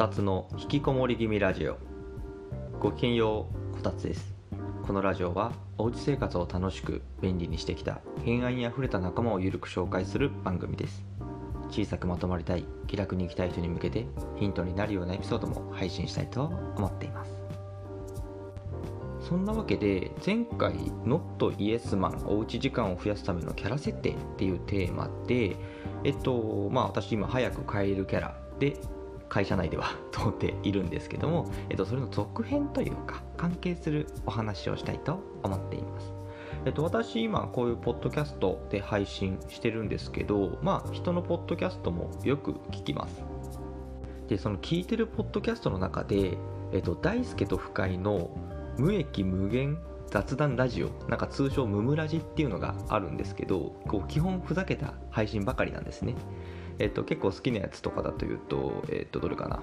たつの引きこもり気味ラジオ。ごきげんよう、こたつです。このラジオはおうち生活を楽しく便利にしてきた偏愛にあふれた仲間をゆるく紹介する番組です。小さくまとまりたい、気楽に生きたい人に向けてヒントになるようなエピソードも配信したいと思っています。そんなわけで、前回ノットイエスマン、おうち時間を増やすためのキャラ設定っていうテーマで、私今早く帰れるキャラで会社内では通っているんですけども、それの続編というか関係するお話をしたいと思っています。私今こういうポッドキャストで配信してるんですけど、人のポッドキャストもよく聞きます。で、その聞いてるポッドキャストの中で、大輔と深井の無益無限雑談ラジオ、通称ムムラジっていうのがあるんですけど、基本ふざけた配信ばかりなんですね。結構好きなやつとかだというと、どれかな、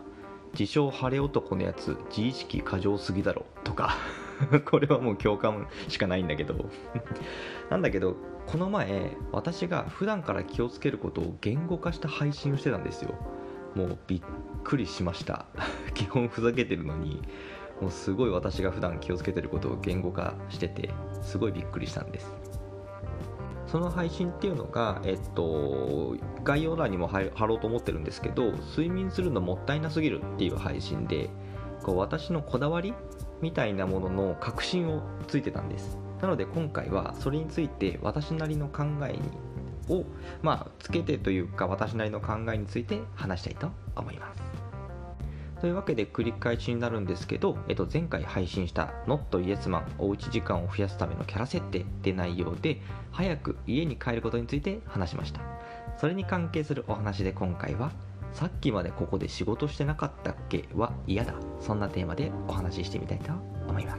自称晴れ男のやつ自意識過剰すぎだろとかこれはもう共感しかないんだけどなんだけど、この前私が普段から気をつけることを言語化した配信をしてたんですよ。もうびっくりしました基本ふざけてるのに、もうすごい私が普段気をつけてることを言語化してて、すごいびっくりしたんです。その配信っていうのが、概要欄にも貼ろうと思ってるんですけど、睡眠するのもったいなすぎるっていう配信で、私のこだわりみたいなものの核心をついてたんです。なので今回はそれについて私なりの考えを、つけてというか、私なりの考えについて話したいと思います。というわけで繰り返しになるんですけど、前回配信したノットイエスマン、おうち時間を増やすためのキャラ設定って内容で、早く家に帰ることについて話しました。それに関係するお話で、今回はさっきまでここで仕事してなかったっけは嫌だ、そんなテーマでお話ししてみたいと思います。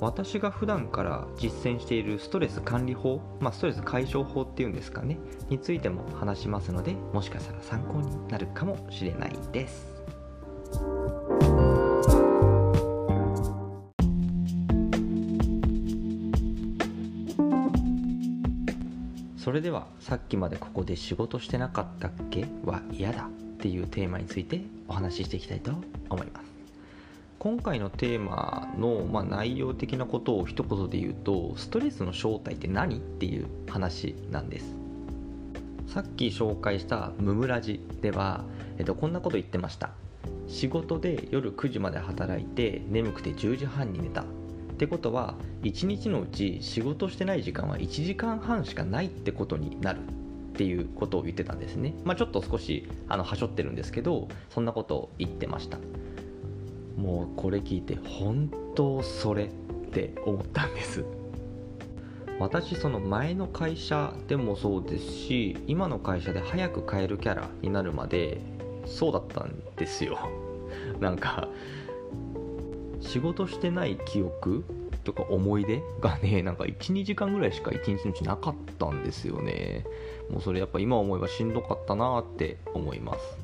私が普段から実践しているストレス管理法、ストレス解消法っていうんですかね、についても話しますので、もしかしたら参考になるかもしれないです。それでは、さっきまでここで仕事してなかったっけは嫌だっていうテーマについてお話ししていきたいと思います。今回のテーマの、内容的なことを一言で言うと、ストレスの正体って何っていう話なんです。さっき紹介したムムラジでは、こんなこと言ってました。仕事で夜9時まで働いて、眠くて10時半に寝たってことは、1日のうち仕事してない時間は1時間半しかないってことになるっていうことを言ってたんですね。ちょっと少しはしょってるんですけど、そんなことを言ってました。もうこれ聞いて本当それって思ったんです。私、その前の会社でもそうですし、今の会社で早く帰るキャラになるまでそうだったんですよ。仕事してない記憶とか思い出がね、1,2 時間ぐらいしか1日のうちなかったんですよね。もうそれやっぱ今思えばしんどかったなって思います。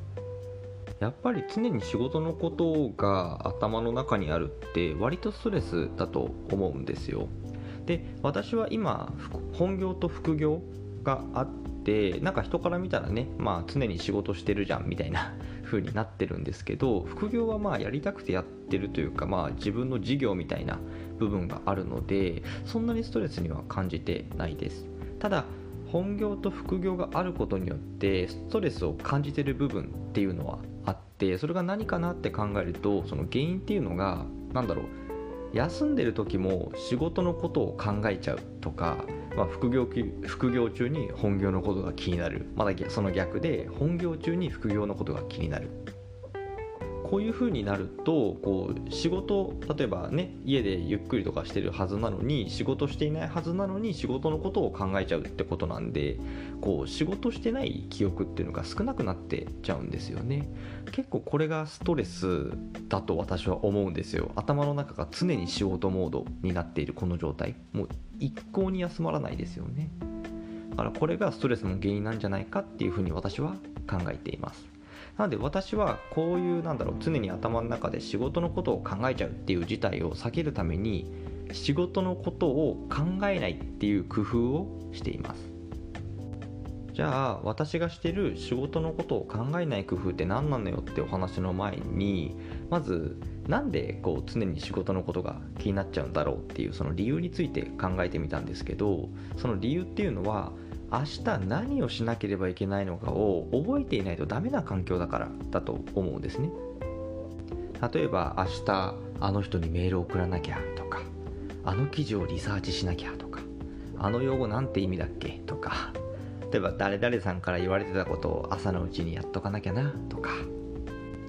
やっぱり常に仕事のことが頭の中にあるって割とストレスだと思うんですよ。で、私は今本業と副業があって、人から見たらね、常に仕事してるじゃんみたいな風になってるんですけど、副業はやりたくてやってるというか、自分の事業みたいな部分があるので、そんなにストレスには感じてないです。ただ本業と副業があることによってストレスを感じてる部分っていうのはあって、それが何かなって考えると、その原因っていうのが休んでる時も仕事のことを考えちゃうとか、副業中に本業のことが気になる、その逆で本業中に副業のことが気になる。こういう風になると、仕事、例えばね、家でゆっくりとかしてるはずなのに、仕事していないはずなのに仕事のことを考えちゃうってことなんで、仕事してない記憶っていうのが少なくなってちゃうんですよね。結構これがストレスだと私は思うんですよ。頭の中が常に仕事モードになっているこの状態、もう一向に休まらないですよね。だからこれがストレスの原因なんじゃないかっていうふうに私は考えています。なので私はこういう常に頭の中で仕事のことを考えちゃうっていう事態を避けるために、仕事のことを考えないっていう工夫をしています。じゃあ私がしてる仕事のことを考えない工夫って何なのよってお話の前に、まずなんでこう常に仕事のことが気になっちゃうんだろうっていうその理由について考えてみたんですけど、その理由っていうのは明日何をしなければいけないのかを覚えていないとダメな環境だからだと思うんですね。例えば明日あの人にメールを送らなきゃとか、あの記事をリサーチしなきゃとか、あの用語なんて意味だっけとか、例えば誰々さんから言われてたことを朝のうちにやっとかなきゃなとか、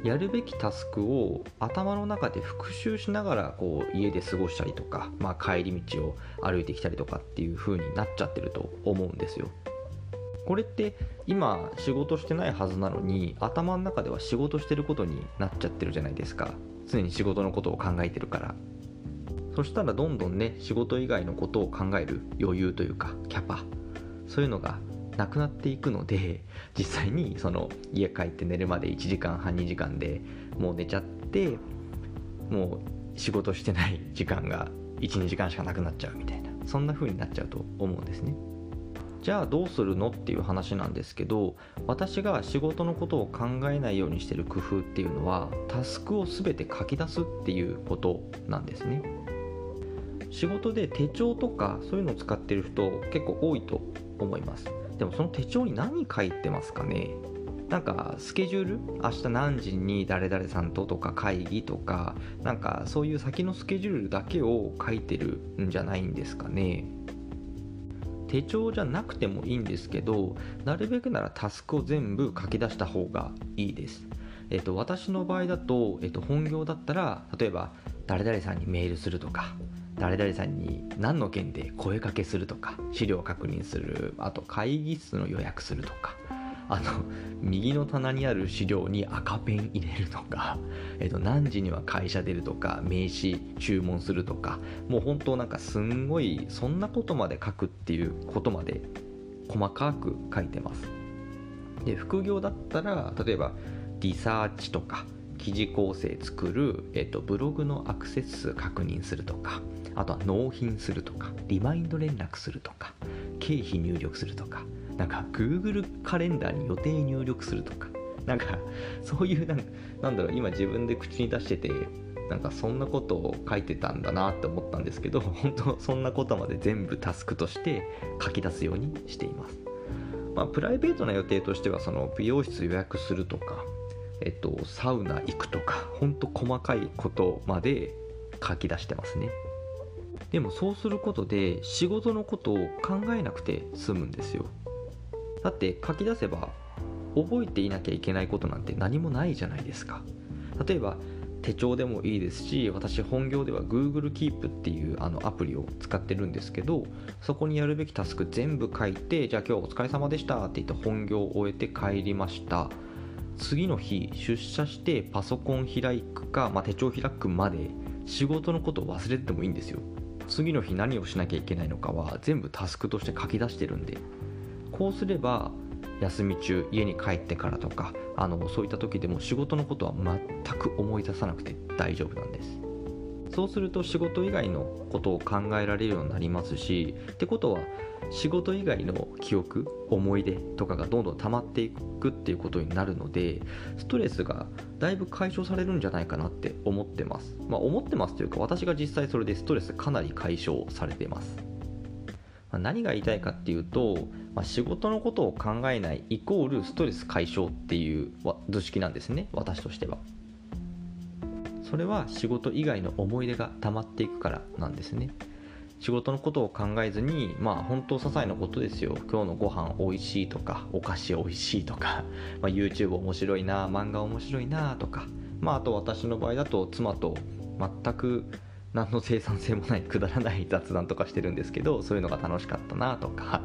やるべきタスクを頭の中で復習しながらこう家で過ごしたりとか、まあ、帰り道を歩いてきたりとかっていう風になっちゃってると思うんですよ。これって今仕事してないはずなのに頭の中では仕事してることになっちゃってるじゃないですか。常に仕事のことを考えてるから。そしたらどんどんね、仕事以外のことを考える余裕というかキャパ、そういうのがなくなっていくので、実際にその家帰って寝るまで1時間半2時間でもう寝ちゃって、もう仕事してない時間が 1,2 時間しかなくなっちゃうみたいな、そんな風になっちゃうと思うんですね。じゃあどうするのっていう話なんですけど、私が仕事のことを考えないようにしてる工夫っていうのはタスクを全て書き出すっていうことなんですね。仕事で手帳とかそういうのを使ってる人結構多いと思います。でもその手帳に何書いてますかね。なんかスケジュール、明日何時に誰々さんととか会議とか、なんかそういう先のスケジュールだけを書いてるんじゃないんですかね。手帳じゃなくてもいいんですけど、なるべくならタスクを全部書き出した方がいいです。私の場合だと、本業だったら例えば誰々さんにメールするとか、誰々さんに何の件で声かけするとか、資料を確認する、あと会議室の予約するとか、あと右の棚にある資料に赤ペン入れるとか、何時には会社出るとか、名刺注文するとか、もう本当なんかすんごいそんなことまで書くっていうことまで細かく書いてます。で副業だったら例えばリサーチとか記事構成作る、ブログのアクセス数確認するとか、あとは納品するとか、リマインド連絡するとか、経費入力するとか、なんか Google カレンダーに予定入力するとか、なんかそういうなんだろう、今自分で口に出してて、なんかそんなことを書いてたんだなって思ったんですけど、本当そんなことまで全部タスクとして書き出すようにしています。まあ、プライベートな予定としてはその美容室予約するとか、サウナ行くとか、本当細かいことまで書き出してますね。でもそうすることで仕事のことを考えなくて済むんですよ。だって書き出せば覚えていなきゃいけないことなんて何もないじゃないですか。例えば手帳でもいいですし、私本業では Google Keep っていうアプリを使ってるんですけど、そこにやるべきタスク全部書いて、じゃあ今日お疲れ様でしたって言って本業を終えて帰りました。次の日出社してパソコン開くか、まあ、手帳開くまで仕事のことを忘れててもいいんですよ。次の日何をしなきゃいけないのかは全部タスクとして書き出してるんで、こうすれば休み中家に帰ってからとか、そういった時でも仕事のことは全く思い出さなくて大丈夫なんです。そうすると仕事以外のことを考えられるようになりますし、ってことは仕事以外の記憶、思い出とかがどんどん溜まっていくっていうことになるので、ストレスがだいぶ解消されるんじゃないかなって思ってます。まあ思ってますというか、私が実際それでストレスかなり解消されてます。何が言いたいかっていうと、仕事のことを考えないイコールストレス解消っていう図式なんですね、私としては。それは仕事以外の思い出が溜まっていくからなんですね。仕事のことを考えずに、まあ本当些細なことですよ。今日のご飯おいしいとか、お菓子おいしいとか、まあ、YouTube 面白いな、漫画面白いなとか、まああと私の場合だと妻と全く何の生産性もないくだらない雑談とかしてるんですけど、そういうのが楽しかったなとか、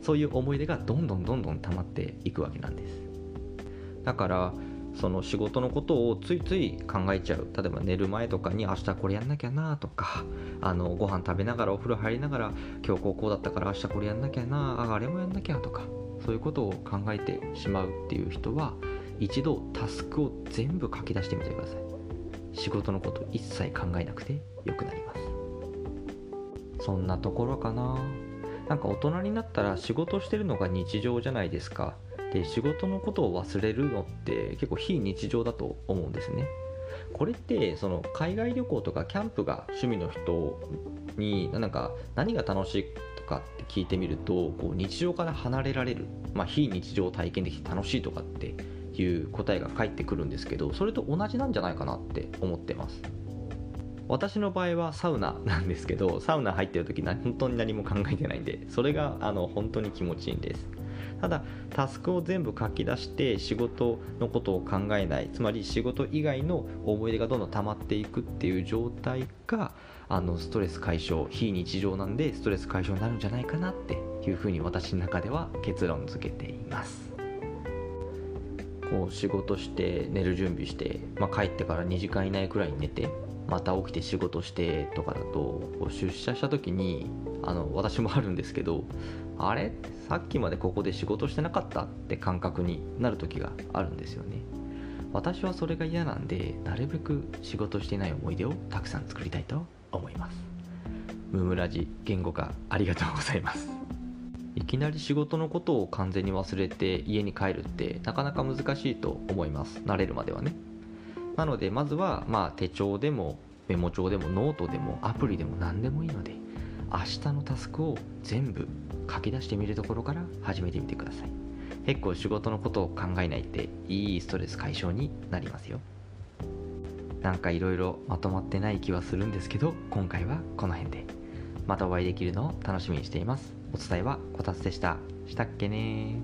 そういう思い出がどんどんどんどん溜まっていくわけなんです。だからその仕事のことをついつい考えちゃう。例えば寝る前とかに明日これやんなきゃなとか、ご飯食べながらお風呂入りながら、今日こうだったから明日これやんなきゃな、あれもやんなきゃとか、そういうことを考えてしまうっていう人は、一度タスクを全部書き出してみてください。仕事のこと一切考えなくてよくなります。そんなところかな。なんか大人になったら仕事してるのが日常じゃないですか。で、仕事のことを忘れるのって結構非日常だと思うんですね。これってその海外旅行とかキャンプが趣味の人になんか何が楽しいとかって聞いてみると、こう日常から離れられる、非日常を体験できて楽しいとかっていう答えが返ってくるんですけど、それと同じなんじゃないかなって思ってます。私の場合はサウナなんですけど、サウナ入ってる時本当に何も考えてないんで、それが本当に気持ちいいんです。ただタスクを全部書き出して仕事のことを考えない、つまり仕事以外の思い出がどんどん溜まっていくっていう状態がストレス解消、非日常なんでストレス解消になるんじゃないかなっていうふうに私の中では結論付けています。こう仕事して寝る準備して、帰ってから2時間以内くらいに寝てまた起きて仕事してとかだと、出社した時に私もあるんですけど、あれさっきまでここで仕事してなかったって感覚になる時があるんですよね。私はそれが嫌なんで、なるべく仕事してない思い出をたくさん作りたいと思います。ムムラジ言語化ありがとうございます。いきなり仕事のことを完全に忘れて家に帰るってなかなか難しいと思います。慣れるまではね。なのでまずは手帳でもメモ帳でもノートでもアプリでも何でもいいので、明日のタスクを全部書き出してみるところから始めてみてください。結構仕事のことを考えないっていいストレス解消になりますよ。なんかいろいろまとまってない気はするんですけど、今回はこの辺でまたお会いできるのを楽しみにしています。お伝えはこたつでした。したっけね。